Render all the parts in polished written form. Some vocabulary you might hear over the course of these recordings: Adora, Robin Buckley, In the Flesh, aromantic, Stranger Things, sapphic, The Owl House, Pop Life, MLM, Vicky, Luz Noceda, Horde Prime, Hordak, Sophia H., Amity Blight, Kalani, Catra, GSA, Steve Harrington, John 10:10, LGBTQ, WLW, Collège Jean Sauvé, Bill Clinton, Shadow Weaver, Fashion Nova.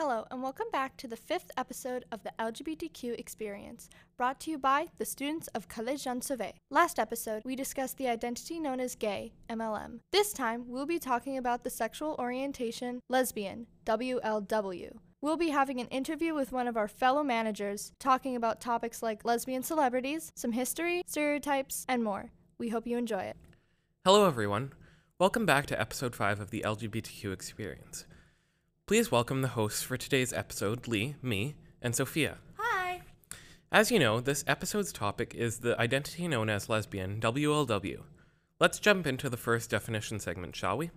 Hello, and welcome back to the 5th episode of the LGBTQ Experience, brought to you by the students of Collège Jean Sauvé. Last episode, we discussed the identity known as gay, MLM. This time, we'll be talking about the sexual orientation, lesbian, WLW. We'll be having an interview with one of our fellow managers, talking about topics like lesbian celebrities, some history, stereotypes, and more. We hope you enjoy it. Hello, everyone. Welcome back to episode 5 of the LGBTQ Experience. Please welcome the hosts for today's episode, Lee, me, and Sophia. Hi! As you know, this episode's topic is the identity known as lesbian, WLW. Let's jump into the first definition segment, shall we?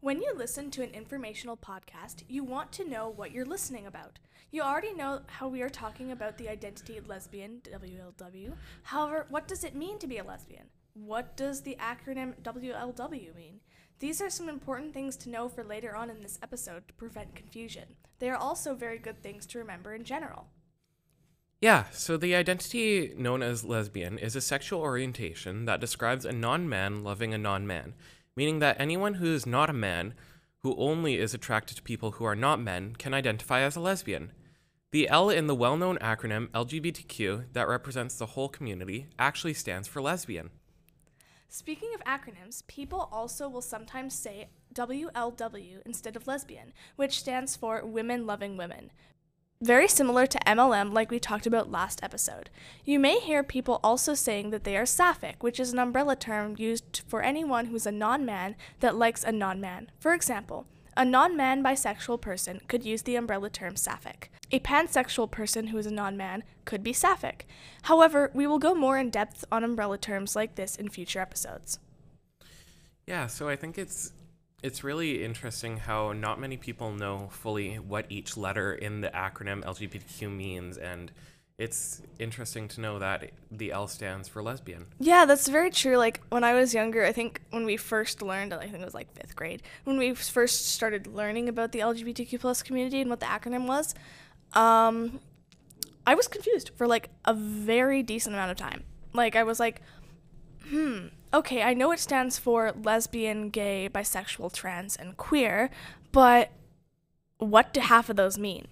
When you listen to an informational podcast, you want to know what you're listening about. You already know how we are talking about the identity lesbian, WLW. However, what does it mean to be a lesbian? What does the acronym WLW mean? These are some important things to know for later on in this episode to prevent confusion. They are also very good things to remember in general. Yeah, so the identity known as lesbian is a sexual orientation that describes a non-man loving a non-man, meaning that anyone who is not a man, who only is attracted to people who are not men, can identify as a lesbian. The L in the well-known acronym LGBTQ that represents the whole community actually stands for lesbian. Speaking of acronyms, people also will sometimes say WLW instead of lesbian, which stands for Women Loving Women. Very similar to MLM, like we talked about last episode. You may hear people also saying that they are sapphic, which is an umbrella term used for anyone who's a non-man that likes a non-man. For example, a non-man bisexual person could use the umbrella term sapphic. A pansexual person who is a non-man could be sapphic. However, we will go more in depth on umbrella terms like this in future episodes. Yeah, so I think it's really interesting how not many people know fully what each letter in the acronym LGBTQ means, and it's interesting to know that the L stands for lesbian. Yeah, that's very true. Like, when I was younger, I think when we first learned, I think it was like 5th grade, when we first started learning about the LGBTQ plus community and what the acronym was, I was confused for like a very decent amount of time. Like, I was like, okay, I know it stands for lesbian, gay, bisexual, trans, and queer, but what do half of those mean?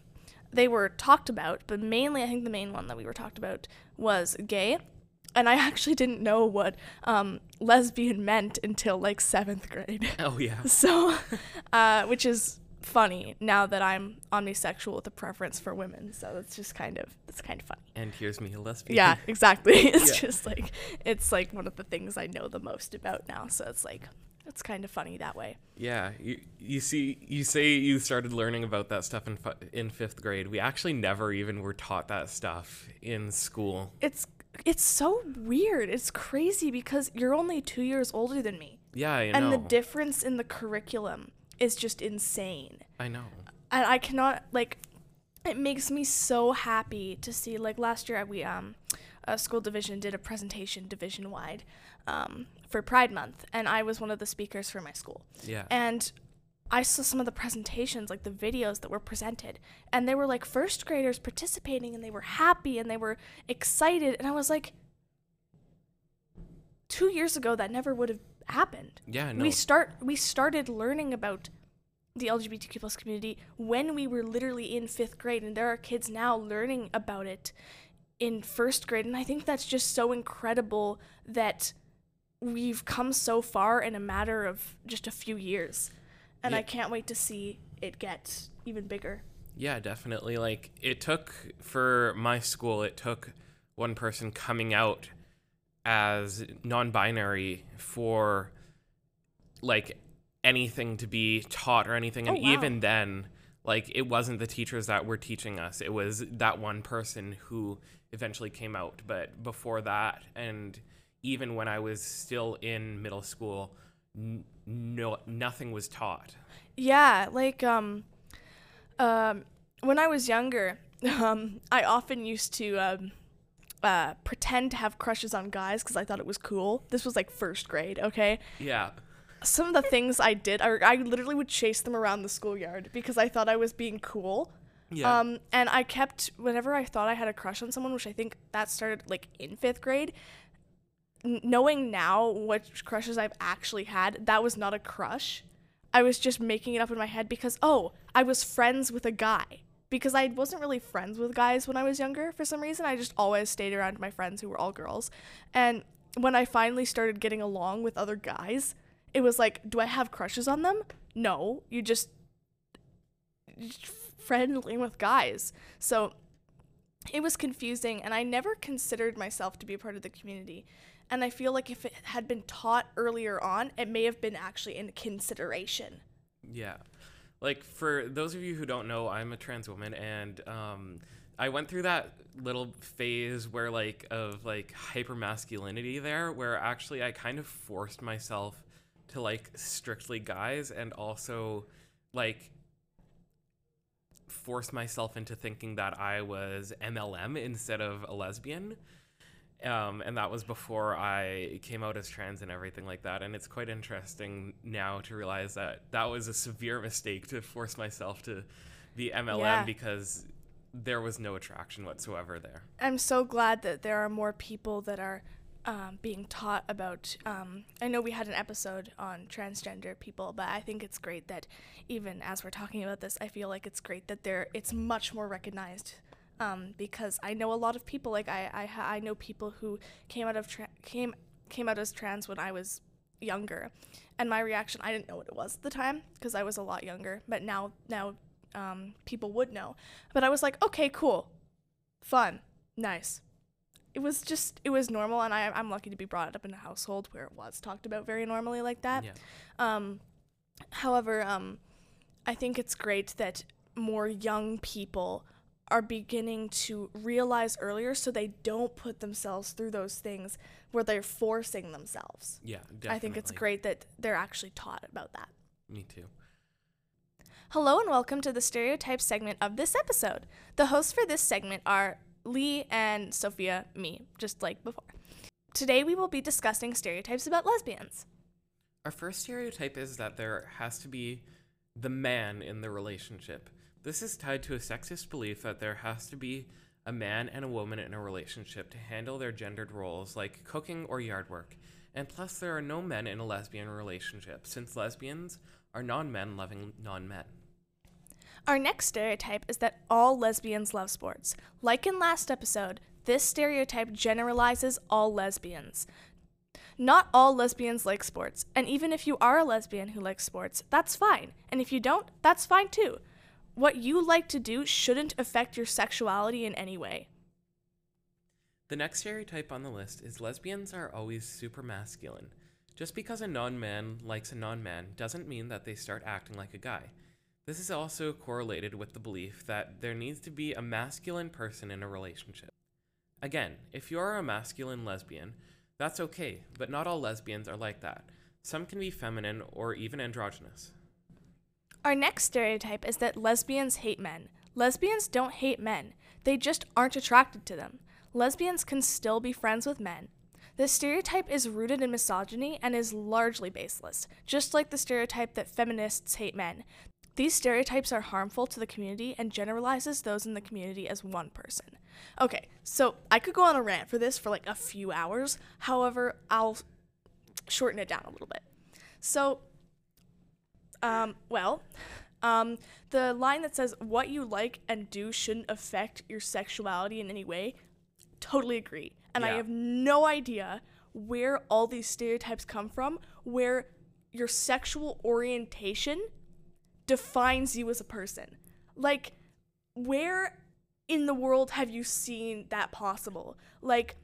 They were talked about, but mainly I think the main one that we were talked about was gay, and I actually didn't know what lesbian meant until like 7th grade. Oh, yeah. So, which is funny now that I'm omnisexual with a preference for women, so it's kind of funny. And here's me, a lesbian. Yeah, exactly. It's like one of the things I know the most about now, so it's like, it's kind of funny that way. Yeah, you say you started learning about that stuff in 5th grade. We actually never even were taught that stuff in school. It's so weird. It's crazy because you're only 2 years older than me. Yeah, I know. And the difference in the curriculum is just insane. I know. And I cannot, like, it makes me so happy to see, like, last year we a school division did a presentation division-wide for Pride Month, and I was one of the speakers for my school. Yeah. And I saw some of the presentations, like the videos that were presented, and they were like first graders participating, and they were happy, and they were excited, and I was like, 2 years ago, that never would have happened. Yeah, no. We started learning about the LGBTQ plus community when we were literally in 5th grade, and there are kids now learning about it in 1st grade, and I think that's just so incredible that we've come so far in a matter of just a few years, and yeah. I can't wait to see it get even bigger. Yeah, definitely. Like, it took, for my school, it took one person coming out as non-binary for, like, anything to be taught or anything. And even then, like, it wasn't the teachers that were teaching us. It was that one person who eventually came out. But before that, and even when I was still in middle school, nothing was taught. Yeah, like, when I was younger, I often used to pretend to have crushes on guys because I thought it was cool. This was like 1st grade, okay? Yeah. Some of the things I did, I literally would chase them around the schoolyard because I thought I was being cool. Yeah. And I kept, whenever I thought I had a crush on someone, which I think that started like in 5th grade, knowing now what crushes I've actually had, that was not a crush. I was just making it up in my head because, oh, I was friends with a guy. Because I wasn't really friends with guys when I was younger. For some reason, I just always stayed around my friends who were all girls. And when I finally started getting along with other guys, it was like, do I have crushes on them? No, you just friendly with guys. So it was confusing, and I never considered myself to be a part of the community. And I feel like if it had been taught earlier on, it may have been actually in consideration. Yeah. Like, for those of you who don't know, I'm a trans woman, and I went through that little phase where, like, of, like, hypermasculinity there, where actually I kind of forced myself to, like, strictly guys, and also, like, force myself into thinking that I was MLM instead of a lesbian. And that was before I came out as trans and everything like that. And it's quite interesting now to realize that that was a severe mistake to force myself to be MLM, because there was no attraction whatsoever there. I'm so glad that there are more people that are being taught about, I know we had an episode on transgender people, but I think it's great that even as we're talking about this, I feel like it's great that it's much more recognized. Because I know a lot of people, like I know people who came out as trans when I was younger, and my reaction, I didn't know what it was at the time because I was a lot younger, but now people would know. But I was like, okay, cool, fun, nice. It was normal, and I'm lucky to be brought up in a household where it was talked about very normally like that. Yeah. However, I think it's great that more young people are beginning to realize earlier so they don't put themselves through those things where they're forcing themselves. Yeah, definitely. I think it's great that they're actually taught about that. Me too. Hello and welcome to the stereotype segment of this episode. The hosts for this segment are Lee and Sophia, me, just like before. Today we will be discussing stereotypes about lesbians. Our first stereotype is that there has to be the man in the relationship. This is tied to a sexist belief that there has to be a man and a woman in a relationship to handle their gendered roles like cooking or yard work. And plus, there are no men in a lesbian relationship, since lesbians are non-men loving non-men. Our next stereotype is that all lesbians love sports. Like in last episode, this stereotype generalizes all lesbians. Not all lesbians like sports, and even if you are a lesbian who likes sports, that's fine. And if you don't, that's fine too. What you like to do shouldn't affect your sexuality in any way. The next stereotype on the list is lesbians are always super masculine. Just because a non-man likes a non-man doesn't mean that they start acting like a guy. This is also correlated with the belief that there needs to be a masculine person in a relationship. Again, if you are a masculine lesbian, that's okay, but not all lesbians are like that. Some can be feminine or even androgynous. Our next stereotype is that lesbians hate men. Lesbians don't hate men. They just aren't attracted to them. Lesbians can still be friends with men. This stereotype is rooted in misogyny and is largely baseless, just like the stereotype that feminists hate men. These stereotypes are harmful to the community and generalizes those in the community as one person. Okay, so I could go on a rant for this for like a few hours. However, I'll shorten it down a little bit. So, the line that says what you like and do shouldn't affect your sexuality in any way, totally agree. And yeah. I have no idea where all these stereotypes come from, where your sexual orientation defines you as a person. Like, where in the world have you seen that possible? Like,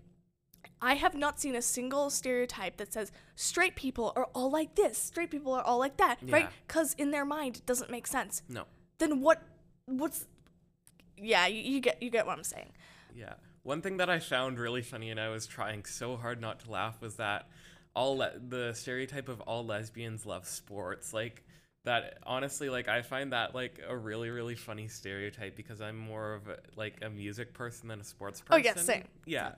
I have not seen a single stereotype that says straight people are all like this, straight people are all like that, right? Because in their mind, it doesn't make sense. No. Then what's... Yeah, you get what I'm saying. Yeah. One thing that I found really funny, and I was trying so hard not to laugh, was that the stereotype of all lesbians love sports. Like, that, honestly, like, I find that, like, a really, really funny stereotype because I'm more of, a music person than a sports person. Oh, yeah, same. Yeah.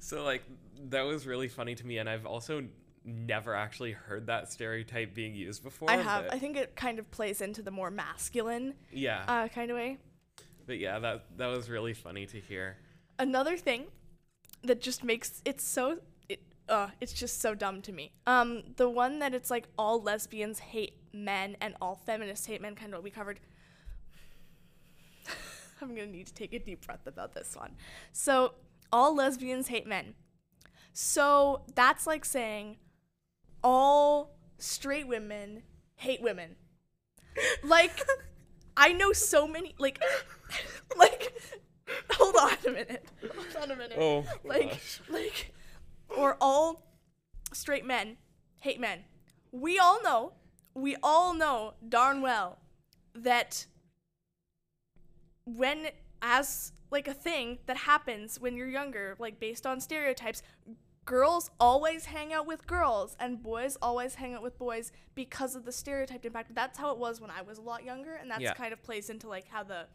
So, like, that was really funny to me, and I've also never actually heard that stereotype being used before. I have. I think it kind of plays into the more masculine kind of way. But, yeah, that was really funny to hear. Another thing that just makes it so... it's just so dumb to me. The one that it's like all lesbians hate men and all feminists hate men, kind of what we covered. I'm gonna need to take a deep breath about this one. So all lesbians hate men. So that's like saying all straight women hate women. Like, I know so many, like, hold on a minute. Oh, like, gosh. Like, or all straight men hate men. We all know darn well that when, as like a thing that happens when you're younger, like based on stereotypes, girls always hang out with girls and boys always hang out with boys because of the stereotyped impact. That's how it was when I was a lot younger, and that's kind of plays into like how the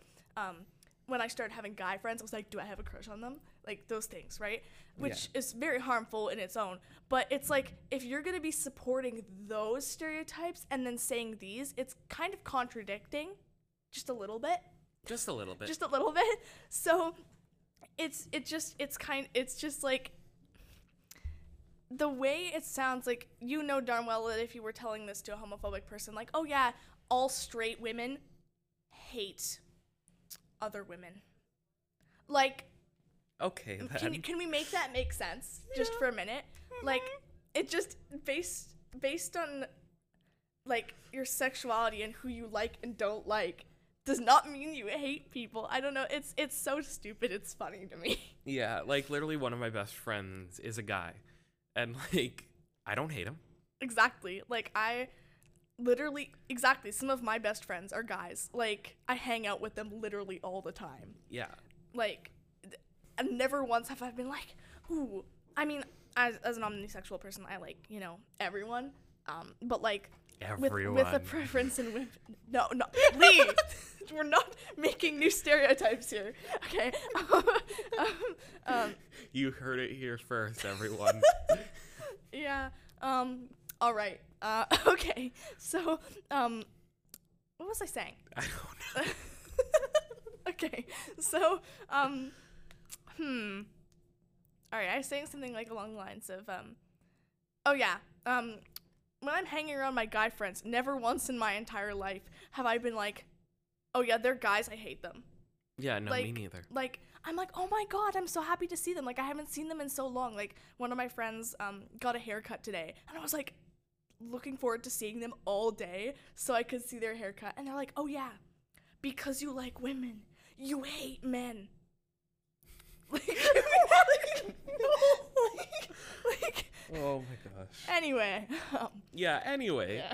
when I started having guy friends, I was like, do I have a crush on them? Like those things, right? Which is very harmful in its own. But it's like, if you're going to be supporting those stereotypes and then saying these, it's kind of contradicting just a little bit. So it's just like the way it sounds, like, you know darn well that if you were telling this to a homophobic person, like, oh yeah, all straight women hate other women. Like, okay, then. Can we make that make sense just for a minute? Mm-hmm. Like, it just based on like your sexuality and who you like and don't like does not mean you hate people. I don't know. It's so stupid. It's funny to me. Yeah, like literally one of my best friends is a guy, and like I don't hate him. Exactly. Like some of my best friends are guys. Like, I hang out with them literally all the time. Yeah. Like, and never once have I been like, ooh. I mean, as an omnisexual person, I like, you know, everyone. But like, everyone. With a preference in women. No, Lee, we're not making new stereotypes here. Okay. You heard it here first, everyone. Yeah. All right. Okay. So, what was I saying? I don't know. Okay. So, all right. I was saying something like along the lines of, when I'm hanging around my guy friends, never once in my entire life have I been like, oh yeah, they're guys, I hate them. Yeah, no, like, me neither. Like, I'm like, oh my God, I'm so happy to see them. Like, I haven't seen them in so long. Like, one of my friends got a haircut today, and I was like looking forward to seeing them all day so I could see their haircut. And they're like, oh yeah, because you like women, you hate men. Oh my gosh. Anyway. Yeah.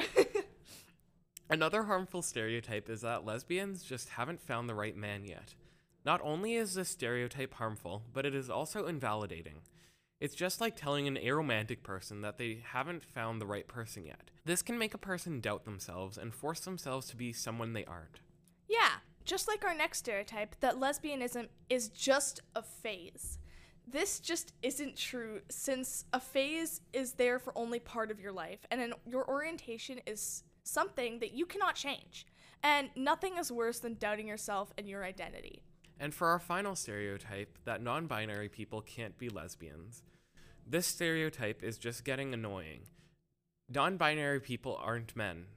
Another harmful stereotype is that lesbians just haven't found the right man yet. Not only is this stereotype harmful, but it is also invalidating. It's just like telling an aromantic person that they haven't found the right person yet. This can make a person doubt themselves and force themselves to be someone they aren't. Yeah, just like our next stereotype, that lesbianism is just a phase. This just isn't true, since a phase is there for only part of your life, and your orientation is something that you cannot change. And nothing is worse than doubting yourself and your identity. And for our final stereotype, that non-binary people can't be lesbians. This stereotype is just getting annoying. Non-binary people aren't men,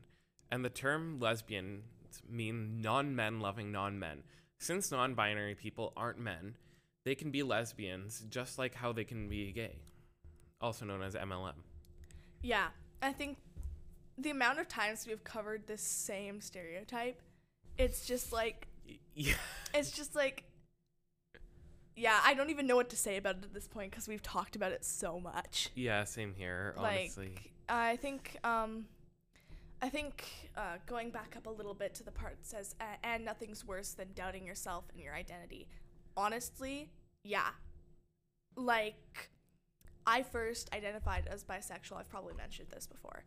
and the term lesbians mean non-men loving non-men. Since non-binary people aren't men, they can be lesbians just like how they can be gay, also known as MLM. Yeah, I think the amount of times we've covered this same stereotype, it's just like, yeah. It's just like, yeah, I don't even know what to say about it at this point because we've talked about it so much. Yeah, same here, honestly. Like, I think going back up a little bit to the part that says, and nothing's worse than doubting yourself and your identity. Honestly, yeah. Like, I first identified as bisexual. I've probably mentioned this before.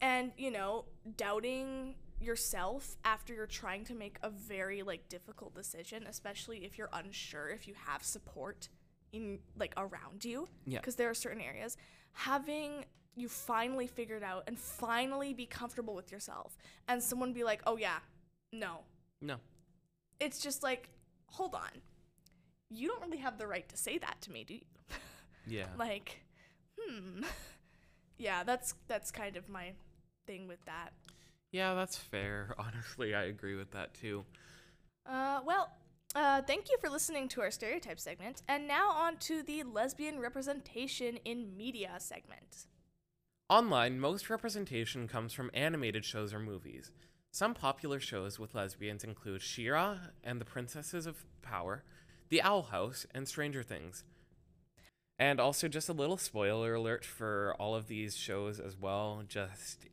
And, you know, doubting yourself after you're trying to make a very, like, difficult decision, especially if you're unsure if you have support in, like, around you. Yeah. Because there are certain areas. Having you finally figured out and finally be comfortable with yourself and someone be like, oh, yeah, no. It's just like, hold on, you don't really have the right to say that to me, do you? Yeah. Like, Yeah, that's kind of my thing with that. Yeah, that's fair. Honestly, I agree with that too. Thank you for listening to our stereotype segment, and now on to the lesbian representation in media segment. Online, most representation comes from animated shows or movies. Some popular shows with lesbians include She-Ra and the Princesses of Power, The Owl House, and Stranger Things. And also just a little spoiler alert for all of these shows as well. Just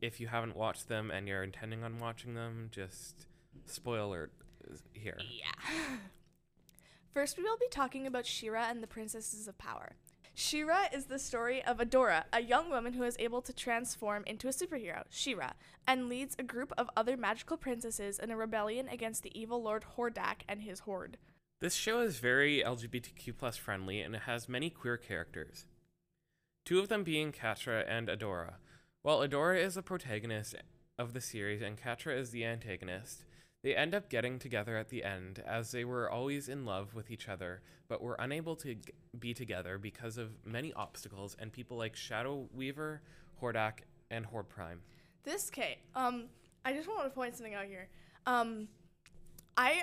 if you haven't watched them and you're intending on watching them, just spoiler here. Yeah. First, we will be talking about She-Ra and the Princesses of Power. She-Ra is the story of Adora, a young woman who is able to transform into a superhero, She-Ra, and leads a group of other magical princesses in a rebellion against the evil Lord Hordak and his horde. This show is very LGBTQ+ friendly, and it has many queer characters, two of them being Catra and Adora. While Adora is the protagonist of the series and Catra is the antagonist, they end up getting together at the end, as they were always in love with each other, but were unable to be together because of many obstacles and people like Shadow Weaver, Hordak, and Horde Prime. I just want to point something out here. I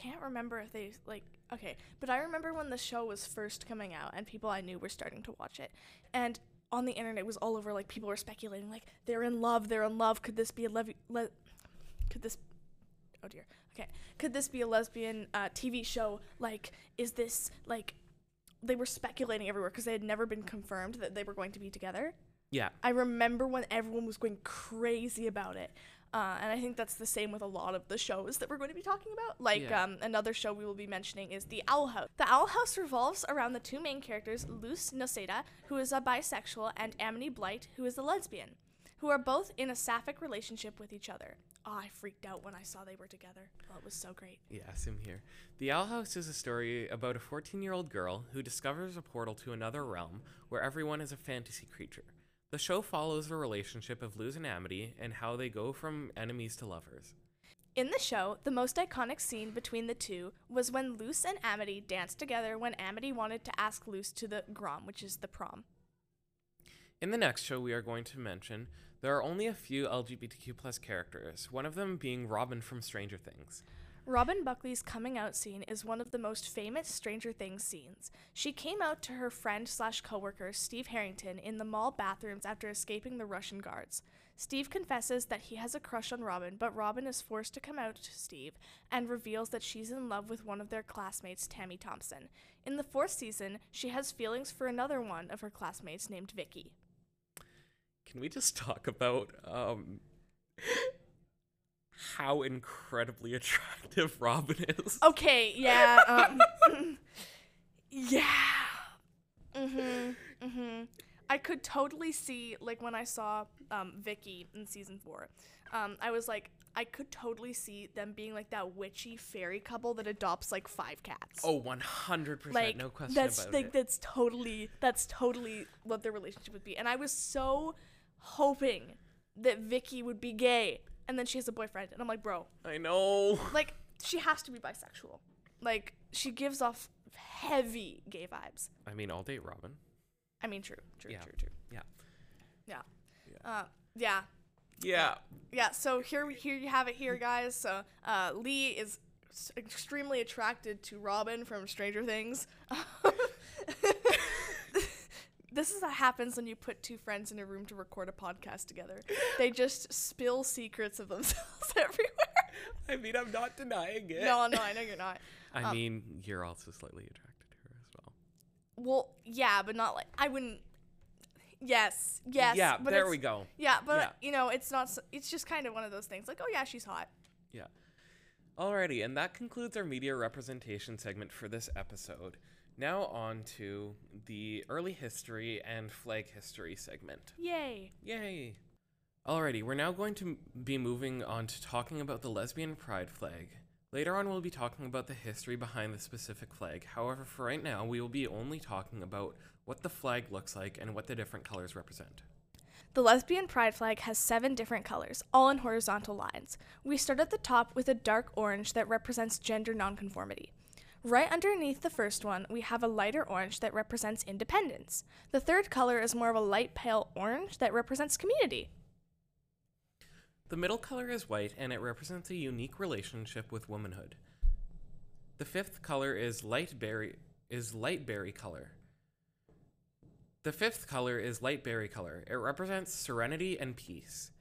can't remember if they, like, okay, but I remember when the show was first coming out and people I knew were starting to watch it, and on the internet it was all over, like, people were speculating, like, they're in love, could this be a lesbian TV show? Like, is this, like, they were speculating everywhere because they had never been confirmed that they were going to be together. Yeah. I remember when everyone was going crazy about it. And I think that's the same with a lot of the shows that we're going to be talking about. Another show we will be mentioning is The Owl House. The Owl House revolves around the two main characters, Luz Noceda, who is a bisexual, and Amity Blight, who is a lesbian, who are both in a sapphic relationship with each other. Oh, I freaked out when I saw they were together. Oh, it was so great. Yeah, same here. The Owl House is a story about a 14-year-old girl who discovers a portal to another realm where everyone is a fantasy creature. The show follows the relationship of Luz and Amity and how they go from enemies to lovers. In the show, the most iconic scene between the two was when Luz and Amity danced together when Amity wanted to ask Luz to the Grom, which is the prom. In the next show we are going to mention, there are only a few LGBTQ+ characters, one of them being Robin from Stranger Things. Robin Buckley's coming out scene is one of the most famous Stranger Things scenes. She came out to her friend/coworker Steve Harrington in the mall bathrooms after escaping the Russian guards. Steve confesses that he has a crush on Robin, but Robin is forced to come out to Steve and reveals that she's in love with one of their classmates, Tammy Thompson. In the fourth season, she has feelings for another one of her classmates named Vicky. Can we just talk about how incredibly attractive Robin is? Okay, yeah. Yeah. I could totally see, like, when I saw Vicky in season 4, I was like, I could totally see them being, like, that witchy fairy couple that adopts, like, 5 cats. Oh, 100%. Like, no question about it. That's totally what their relationship would be. And I was so hoping that Vicky would be gay, and then she has a boyfriend, and I'm like, bro, I know, like, she has to be bisexual, like, she gives off heavy gay vibes. I mean, all day Robin. I mean, true. Yeah. So here you have it here, guys. So Lee is extremely attracted to Robin from Stranger Things. This is what happens when you put two friends in a room to record a podcast together. They just spill secrets of themselves everywhere. I mean, I'm not denying it. No, I know you're not. I mean, you're also slightly attracted to her as well. Well, yeah, but not like, I wouldn't. Yes. Yeah, but there we go. Yeah, but, yeah. You know, it's not. It's just kind of one of those things. Like, oh, yeah, she's hot. Yeah. Alrighty, and that concludes our media representation segment for this episode. Now on to the early history and flag history segment. Yay! Alrighty, we're now going to be moving on to talking about the lesbian pride flag. Later on, we'll be talking about the history behind the specific flag. However, for right now, we will be only talking about what the flag looks like and what the different colors represent. The lesbian pride flag has 7 different colors, all in horizontal lines. We start at the top with a dark orange that represents gender nonconformity. Right underneath the first one, we have a lighter orange that represents independence. The third color is more of a light pale orange that represents community. The middle color is white, and it represents a unique relationship with womanhood. The fifth color is light berry color. It represents serenity and peace.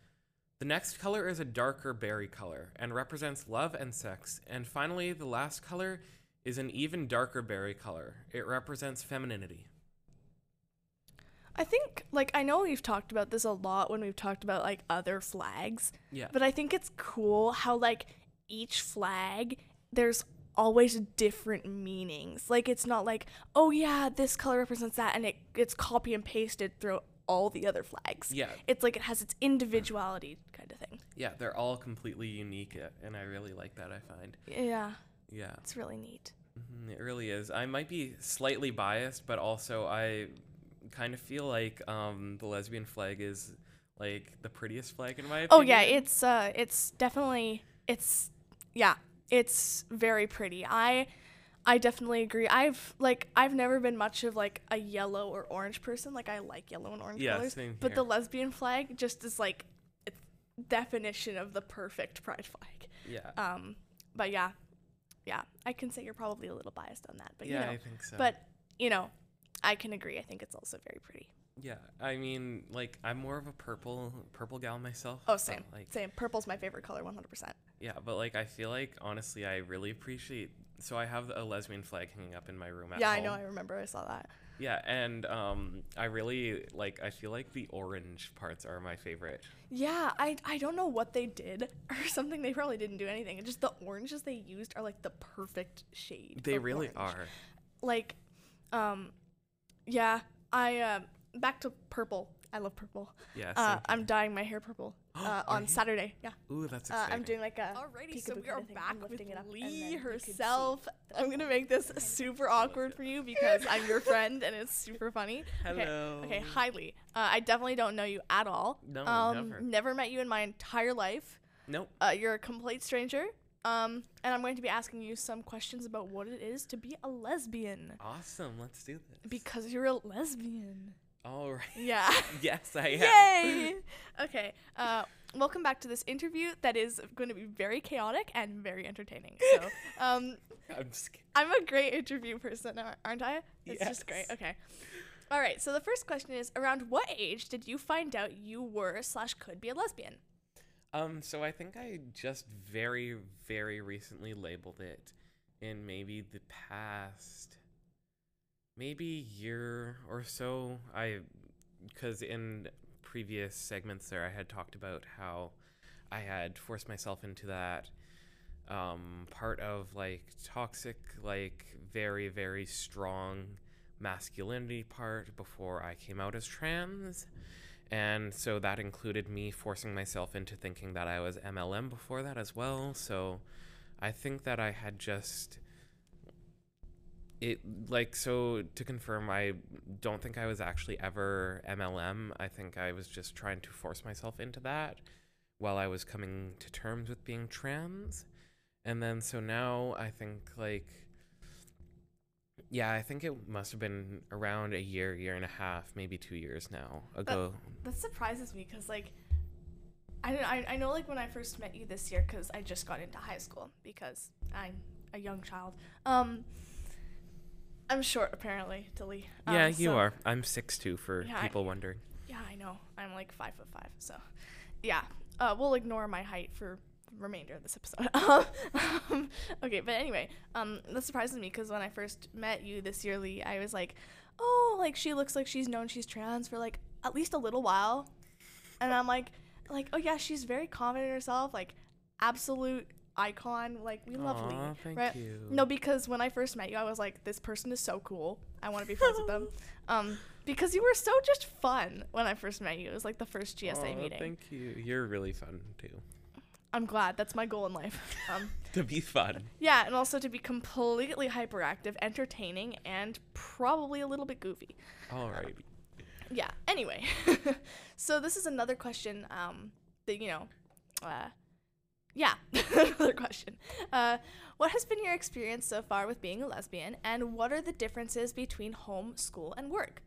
The next color is a darker berry color and represents love and sex. And finally, the last color is an even darker berry color. It represents femininity. I think, I know we've talked about this a lot when we've talked about, other flags. Yeah. But I think it's cool how, each flag, there's always different meanings. It's not oh, yeah, this color represents that, and it's copy and pasted through all the other flags. Yeah. It's it has its individuality kind of thing. Yeah, they're all completely unique, and I really like that, I find. Yeah. Yeah. It's really neat. Mm-hmm, it really is. I might be slightly biased, but also I kind of feel the lesbian flag is the prettiest flag in my opinion. Oh yeah, it's very pretty. I definitely agree. I've never been much of a yellow or orange person. I like yellow and orange colors. Same here. But the lesbian flag just is it's definition of the perfect pride flag. Yeah. But yeah, I can say you're probably a little biased on that, but yeah, I think so. But I can agree. I think it's also very pretty. Yeah, I mean, I'm more of a purple gal myself. Oh, same. Same. Purple's my favorite color, 100%. Yeah, but I feel honestly, I really appreciate. So I have a lesbian flag hanging up in my room at home. Yeah, I know. I remember. I saw that. Yeah, and I really I feel the orange parts are my favorite. Yeah, I don't know what they did or something. They probably didn't do anything. It's just the oranges they used are the perfect shade. They really are. Yeah, I back to purple. I love purple. Yeah, I'm dyeing my hair purple on Saturday. Yeah. Ooh, that's exciting. I'm doing a Alrighty, so we are back with Lee herself. I'm gonna make this super awkward for you because I'm your friend and it's super funny. Hello. Okay, hi Lee. I definitely don't know you at all. No, never. Never met you in my entire life. Nope. You're a complete stranger. And I'm going to be asking you some questions about what it is to be a lesbian. Awesome. Let's do this. Because you're a lesbian. All right. Yeah. Yes, I am. Yay. Okay. Welcome back to this interview that is going to be very chaotic and very entertaining. So, I'm scared. I'm a great interview person, aren't I? It's just great. Okay. All right. So the first question is, around what age did you find out you were / could be a lesbian? So I think I just very, very recently labeled it in maybe the past, year or so. Because in previous segments there, I had talked about how I had forced myself into that part of toxic, very, very strong masculinity part before I came out as trans. And so that included me forcing myself into thinking that I was MLM before that as well. So I think that I had so to confirm, I don't think I was actually ever MLM. I think I was just trying to force myself into that while I was coming to terms with being trans. And then so now I think yeah, I think it must have been around a year, year and a half, maybe 2 years now ago. That surprises me because, I know, when I first met you this year, because I just got into high school because I'm a young child. I'm short, apparently, to Lee. Yeah, you are. I'm 6'2", for people wondering. Yeah, I know. I'm 5'5", so yeah. We'll ignore my height for remainder of this episode. Okay, but anyway, that surprises me because when I first met you this year, Lee, I was she looks like she's known she's trans for at least a little while, and I'm oh yeah, she's very confident in herself, absolute icon, we love Lee, thank right? You. No, because when I first met you, I was this person is so cool. I want to be friends with them. Because you were so just fun when I first met you. It was the first GSA meeting. Thank you. You're really fun too. I'm glad. That's my goal in life. To be fun. Yeah, and also to be completely hyperactive, entertaining, and probably a little bit goofy. All right. Yeah, anyway. So this is another question that, Yeah, another question. What has been your experience so far with being a lesbian, and what are the differences between home, school, and work?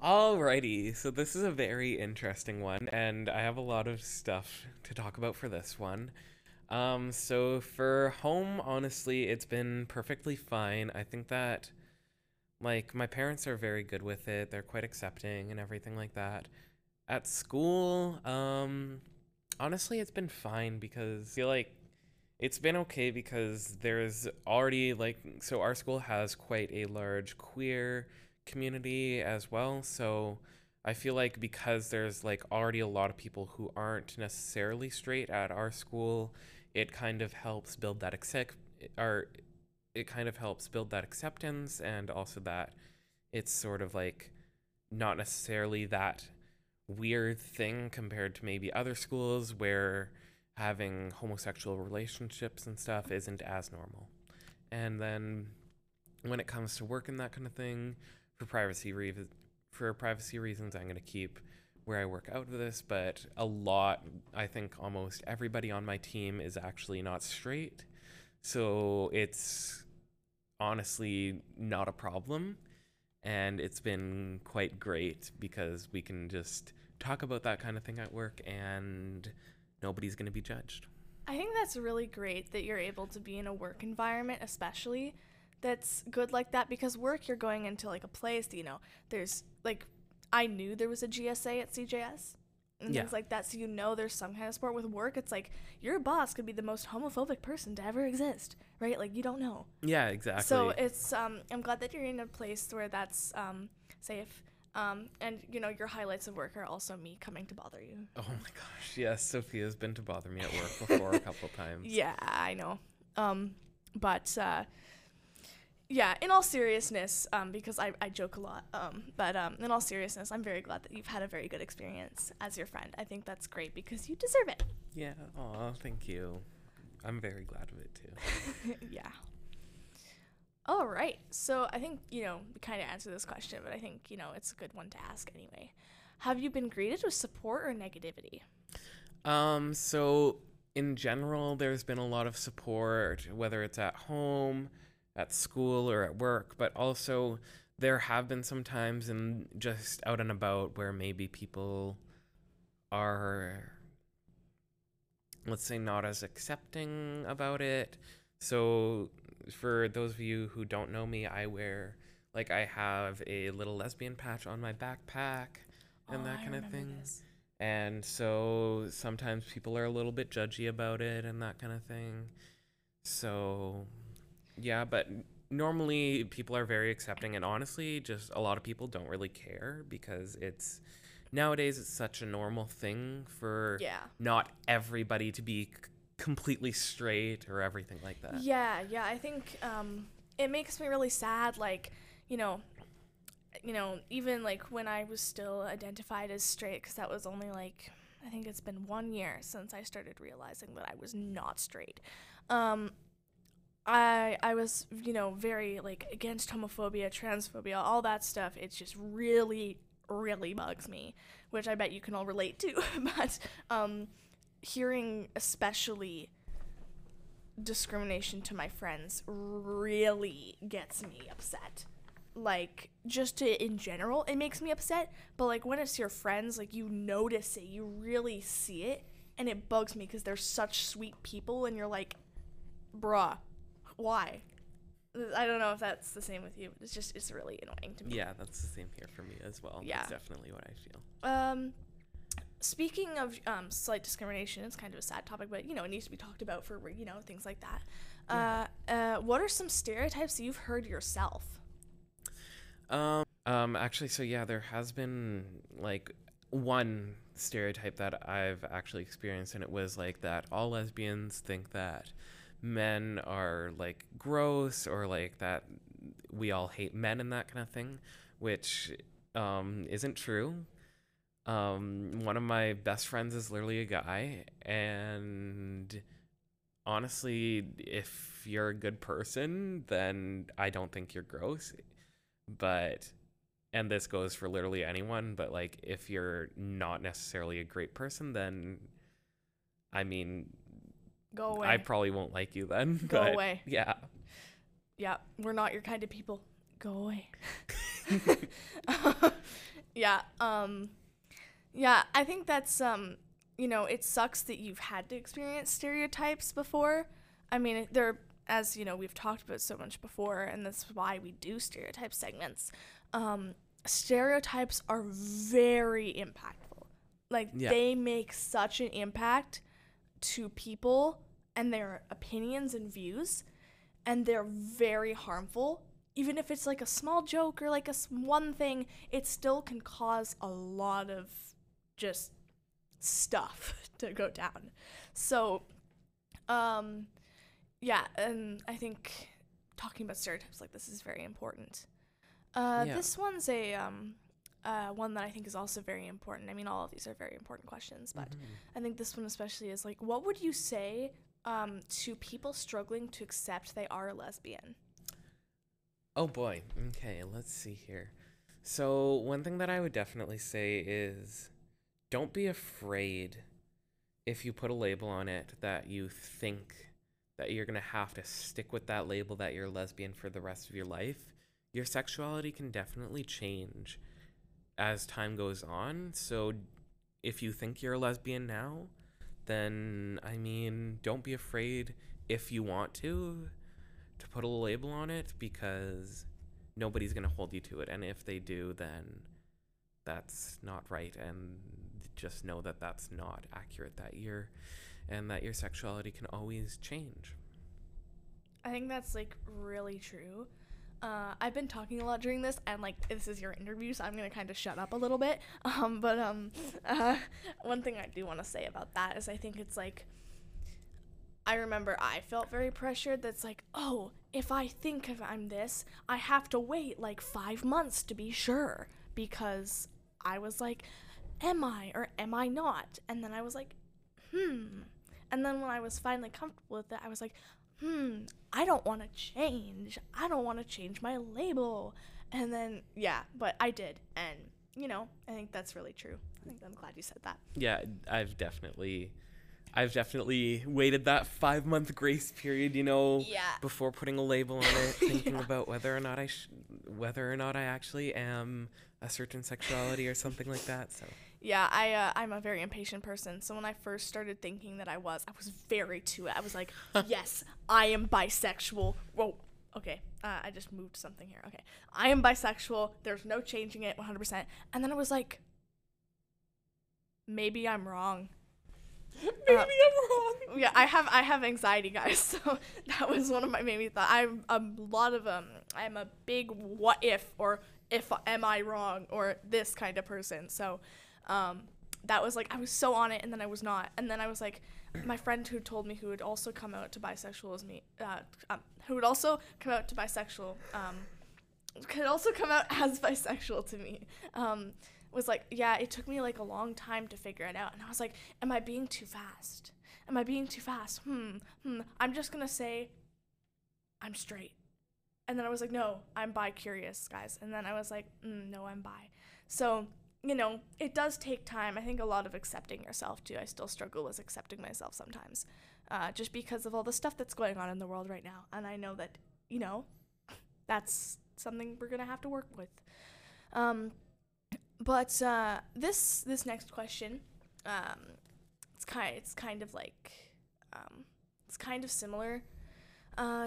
Alrighty, so this is a very interesting one, and I have a lot of stuff to talk about for this one. So for home, honestly, it's been perfectly fine. I think that, like, my parents are very good with it. They're quite accepting and everything like that. At school, honestly, it's been fine because I feel like it's been okay because there's already, like, so our school has quite a large queer community as well. So I feel like because there's, like, already a lot of people who aren't necessarily straight at our school, it kind of helps build that acceptance, and also that it's sort of, like, not necessarily that weird thing compared to maybe other schools where having homosexual relationships and stuff isn't as normal. And then when it comes to work and that kind of thing, for privacy reasons, I'm going to keep where I work out of this, but a lot, I think almost everybody on my team is actually not straight, so it's honestly not a problem. And it's been quite great because we can just talk about that kind of thing at work and nobody's going to be judged. I think that's really great that you're able to be in a work environment, especially, that's good like that, because work, you're going into, like, a place, you know, there's, like, I knew there was a GSA at CJS and things like that, so you know there's some kind of support. With work, it's like your boss could be the most homophobic person to ever exist, right? Like, you don't know. Yeah, exactly. So it's I'm glad that you're in a place where that's safe, and, you know, your highlights of work are also me coming to bother you. Oh my gosh, yes, Sophia's been to bother me at work before a couple times. Yeah, I know. Yeah, in all seriousness, because I joke a lot, but in all seriousness, I'm very glad that you've had a very good experience as your friend. I think that's great because you deserve it. Yeah, aw, thank you. I'm very glad of it, too. Yeah. All right, so I think, you know, we kind of answered this question, but I think, you know, it's a good one to ask anyway. Have you been greeted with support or negativity? So, in general, there's been a lot of support, whether it's at home, at school, or at work, but also there have been some times in just out and about where maybe people are, let's say, not as accepting about it. So for those of you who don't know me, I have a little lesbian patch on my backpack and that kind of thing. This. And so sometimes people are a little bit judgy about it and that kind of thing. So yeah, but normally people are very accepting, and honestly, just a lot of people don't really care because it's nowadays it's such a normal thing for not everybody to be completely straight or everything like that. Yeah, I think it makes me really sad, like, you know, even like when I was still identified as straight, because that was only, like, I think it's been 1 year since I started realizing that I was not straight. I was, you know, very, like, against homophobia, transphobia, all that stuff. It's just really, really bugs me, which I bet you can all relate to. But hearing especially discrimination to my friends really gets me upset. Like, just in general, it makes me upset. But, like, when it's your friends, like, you notice it. You really see it. And it bugs me because they're such sweet people. And you're like, bruh. Why? I don't know if that's the same with you, but it's really annoying to me. Yeah, that's the same here for me as well. Yeah. That's definitely what I feel. Speaking of slight discrimination, it's kind of a sad topic, but, you know, it needs to be talked about for, you know, things like that. What are some stereotypes you've heard yourself? Actually, so yeah, there has been, like, one stereotype that I've actually experienced, and it was, like, that all lesbians think that men are, like, gross, or, like, that we all hate men and that kind of thing, which isn't true. One of my best friends is literally a guy, and honestly, if you're a good person, then I don't think you're gross. But, and this goes for literally anyone, but, like, if you're not necessarily a great person, then, I mean, Go away. I probably won't like you then. Go away. Yeah. Yeah, we're not your kind of people. Go away. Yeah. Yeah, I think that's, you know, it sucks that you've had to experience stereotypes before. I mean, they're, as you know, we've talked about so much before, and that's why we do stereotype segments. Stereotypes are very impactful. Like, yeah. They make such an impact to people and their opinions and views, and they're very harmful. Even if it's like a small joke or like a one thing, it still can cause a lot of just stuff to go down. So, yeah, and I think talking about stereotypes like this is very important. Yeah. This one's a one that I think is also very important. I mean, all of these are very important questions, but I think this one especially is like, what would you say to people struggling to accept they are a lesbian? Oh boy. Okay, let's see here. So one thing that I would definitely say is, don't be afraid if you put a label on it that you think that you're going to have to stick with that label that you're lesbian for the rest of your life. Your sexuality can definitely change as time goes on. So if you think you're a lesbian now, then, I mean, don't be afraid if you want to put a label on it, because nobody's going to hold you to it. And if they do, then that's not right. And just know that that's not accurate that year, and that your sexuality can always change. I think that's, like, really true. I've been talking a lot during this, and, like, this is your interview, so I'm going to kind of shut up a little bit. One thing I do want to say about that is I think it's, like, I remember I felt very pressured. That's like, oh, if I think of I'm this, I have to wait, like, 5 months to be sure, because I was like, am I or am I not? And then I was like, And then when I was finally comfortable with it, I was like, I don't want to change. I don't want to change my label. And then, yeah, but I did. And, you know, I think that's really true. I think I'm glad you said that. Yeah, I've definitely waited that 5-month grace period, you know, before putting a label on it, thinking about whether or not I actually am a certain sexuality or something like that. So yeah, I'm a very impatient person. So when I first started thinking that I was very to it. I was like, yes, I am bisexual. Whoa, okay, I just moved something here. Okay, I am bisexual. There's no changing it 100%. And then I was like, maybe I'm wrong. Maybe I'm wrong. Yeah, I have anxiety, guys. So that was one of my maybe thoughts. I'm a big what if, or if am I wrong, or this kind of person. So that was like, I was so on it, and then I was not. And then I was like, my friend who told me, who had also come out to bisexual as me, could also come out as bisexual to me, was like, yeah, it took me like a long time to figure it out. And I was like, am I being too fast? Am I being too fast? I'm just going to say I'm straight. And then I was like, no, I'm bi-curious, guys. And then I was like, no, I'm bi. So, you know, it does take time. I think a lot of accepting yourself, too. I still struggle with accepting myself sometimes, just because of all the stuff that's going on in the world right now. And I know that, you know, that's something we're going to have to work with. But this next question, it's kind of similar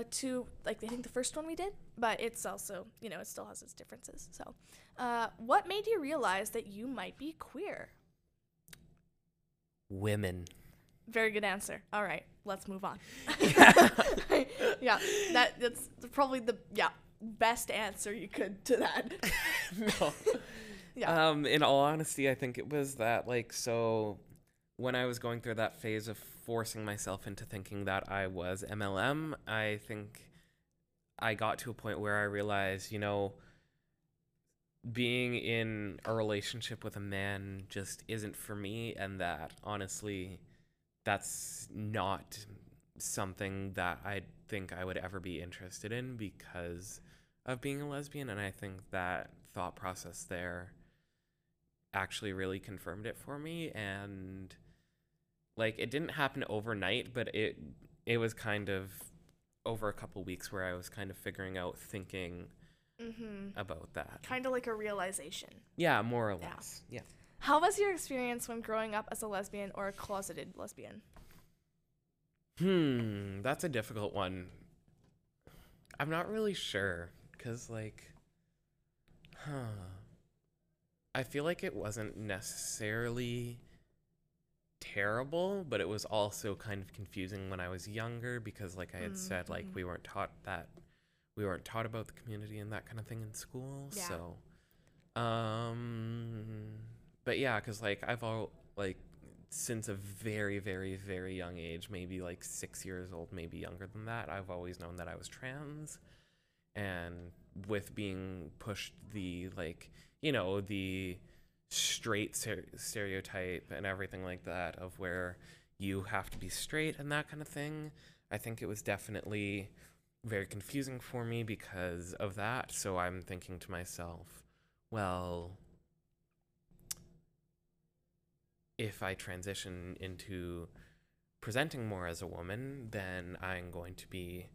to, like, I think the first one we did, but it's also, you know, it still has its differences. So, what made you realize that you might be queer? Women. Very good answer. All right, let's move on. Yeah, that's probably the best answer you could to that. No. Yeah. In all honesty, I think it was that, like, so when I was going through that phase of forcing myself into thinking that I was MLM, I think I got to a point where I realized, you know, being in a relationship with a man just isn't for me, and that, honestly, that's not something that I think I would ever be interested in because of being a lesbian, and I think that thought process there actually really confirmed it for me. And Like, it didn't happen overnight, but it was kind of over a couple weeks where I was kind of figuring out, thinking about that. Kind of like a realization. Yeah, more or less. Yeah. How was your experience when growing up as a lesbian or a closeted lesbian? That's a difficult one. I'm not really sure, because, like, I feel like it wasn't necessarily terrible, but it was also kind of confusing when I was younger, because, like I had said, like, we weren't taught about the community and that kind of thing in school. Yeah. So, but yeah, because, like, I've all, like, since a very, very, very young age, maybe like 6 years old, maybe younger than that, I've always known that I was trans. And with being pushed the, like, you know, the straight stereotype and everything like that, of where you have to be straight and that kind of thing, I think it was definitely very confusing for me because of that. So I'm thinking to myself, well, if I transition into presenting more as a woman, then I'm going to be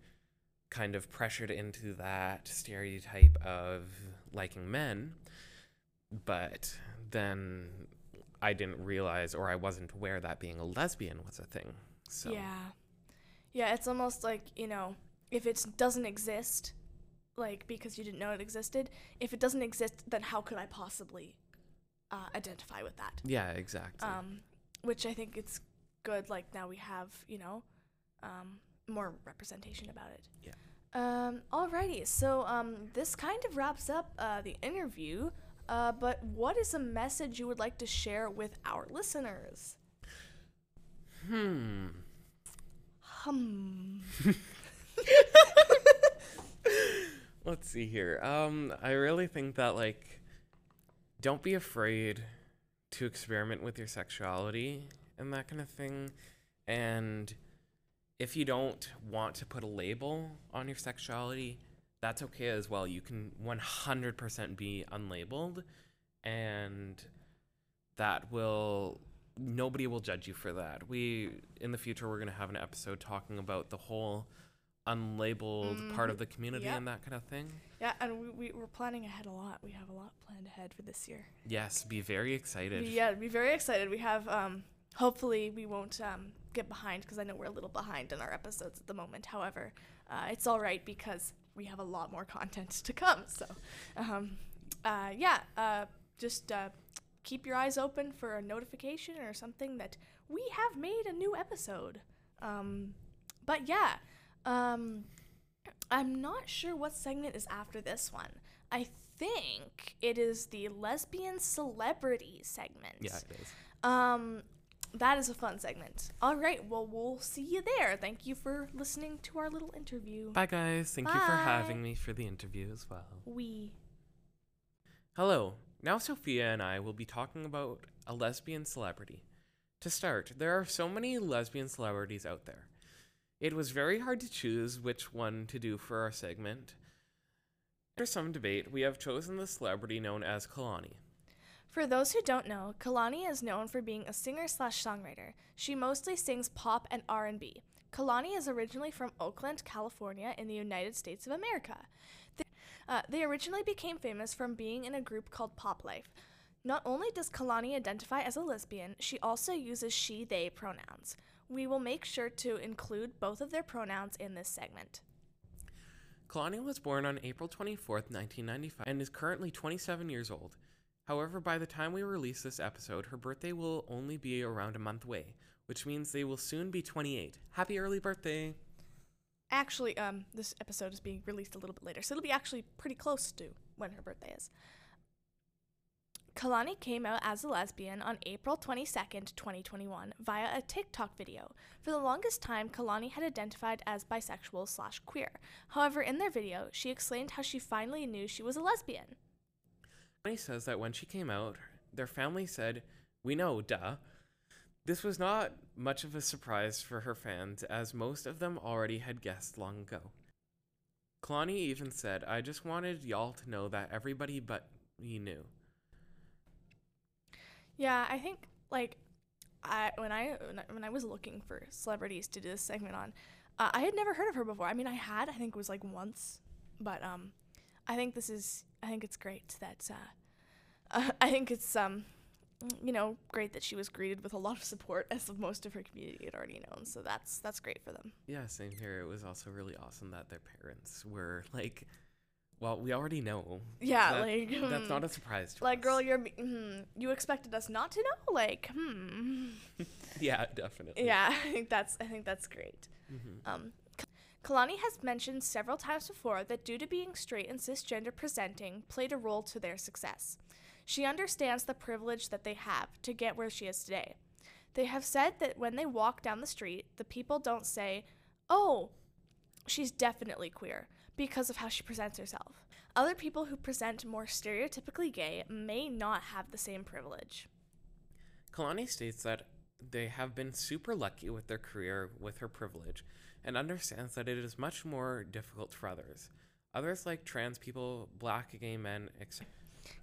kind of pressured into that stereotype of liking men. But then I didn't realize, or I wasn't aware, that being a lesbian was a thing. So yeah, it's almost like, you know, if it doesn't exist, like, because you didn't know it existed, if it doesn't exist, then how could I possibly identify with that? Yeah, exactly. Which I think it's good, like, now we have, you know, more representation about it. Yeah. Alrighty, so this kind of wraps up the interview, but what is a message you would like to share with our listeners? Let's see here. I really think that, like, don't be afraid to experiment with your sexuality and that kind of thing. And if you don't want to put a label on your sexuality, that's okay as well. You can 100% be unlabeled, and nobody will judge you for that. In the future, we're going to have an episode talking about the whole unlabeled part of the community and that kind of thing. Yeah, and we're planning ahead a lot. We have a lot planned ahead for this year. Yes, be very excited. Yeah, be very excited. We have, hopefully we won't get behind, because I know we're a little behind in our episodes at the moment. However, it's all right, because we have a lot more content to come. So, just keep your eyes open for a notification or something that we have made a new episode. But yeah, I'm not sure what segment is after this one. I think it is the lesbian celebrity segment. Yeah, it is. That is a fun segment. All right, well, we'll see you there. Thank you for listening to our little interview. Bye, guys. Thank you for having me for the interview as well. Hello. Now Sophia and I will be talking about a lesbian celebrity. To start, there are so many lesbian celebrities out there. It was very hard to choose which one to do for our segment. After some debate, we have chosen the celebrity known as Kalani. For those who don't know, Kalani is known for being a singer/songwriter. She mostly sings pop and R&B. Kalani is originally from Oakland, California, in the United States of America. They originally became famous from being in a group called Pop Life. Not only does Kalani identify as a lesbian, she also uses she/they pronouns. We will make sure to include both of their pronouns in this segment. Kalani was born on April 24th, 1995, and is currently 27 years old. However, by the time we release this episode, her birthday will only be around a month away, which means they will soon be 28. Happy early birthday! Actually, this episode is being released a little bit later, so it'll be actually pretty close to when her birthday is. Kalani came out as a lesbian on April 22nd, 2021, via a TikTok video. For the longest time, Kalani had identified as bisexual/queer. However, in their video, she explained how she finally knew she was a lesbian. Kalani says that when she came out, their family said, "We know, duh." This was not much of a surprise for her fans, as most of them already had guessed long ago. Kalani even said, "I just wanted y'all to know that everybody but me knew." Yeah, I think, like, when I was looking for celebrities to do this segment on, I had never heard of her before. I mean, I think it was like once, but I think it's great that great that she was greeted with a lot of support, as most of her community had already known. So that's great for them. Yeah, same here. It was also really awesome that their parents were like, well, we already know. Yeah, that's not a surprise to us. Like, girl, you expected us not to know? Like, Yeah, definitely. Yeah, I think that's great. Mm-hmm. Kalani has mentioned several times before that due to being straight and cisgender presenting played a role to their success. She understands the privilege that they have to get where she is today. They have said that when they walk down the street, the people don't say, "Oh, she's definitely queer," because of how she presents herself. Other people who present more stereotypically gay may not have the same privilege. Kalani states that they have been super lucky with their career with her privilege, and understands that it is much more difficult for others. Others like trans people, black gay men, etc.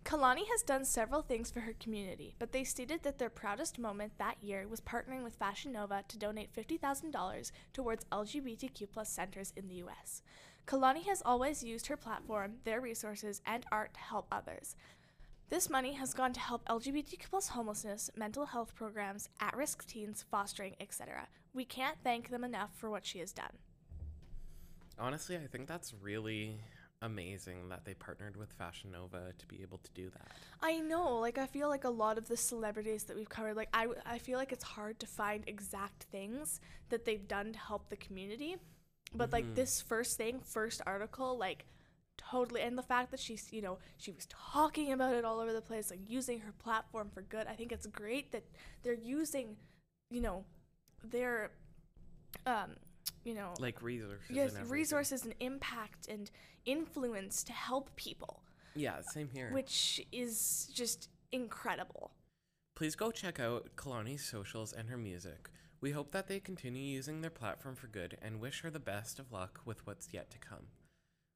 Kalani has done several things for her community, but they stated that their proudest moment that year was partnering with Fashion Nova to donate $50,000 towards LGBTQ+ centers in the U.S. Kalani has always used her platform, their resources, and art to help others. This money has gone to help LGBTQ+ homelessness, mental health programs, at-risk teens, fostering, etc. We can't thank them enough for what she has done. Honestly, I think that's really amazing that they partnered with Fashion Nova to be able to do that. I know. Like, I feel like a lot of the celebrities that we've covered, like, I feel like it's hard to find exact things that they've done to help the community. But, mm-hmm. like, this first article, like, totally. And the fact that she's, you know, she was talking about it all over the place, like, using her platform for good. I think it's great that they're using, you know, their, like, resources. Yes, and resources and impact and influence to help people. Yeah, same here. Which is just incredible. Please go check out Kalani's socials and her music. We hope that they continue using their platform for good and wish her the best of luck with what's yet to come.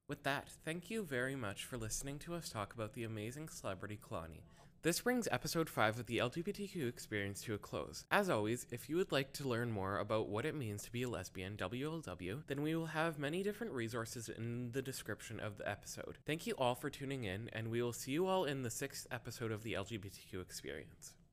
With that, thank you very much for listening to us talk about the amazing celebrity Kalani. This brings episode 5 of the LGBTQ experience to a close. As always, if you would like to learn more about what it means to be a lesbian, WLW, then we will have many different resources in the description of the episode. Thank you all for tuning in, and we will see you all in the 6th episode of the LGBTQ experience.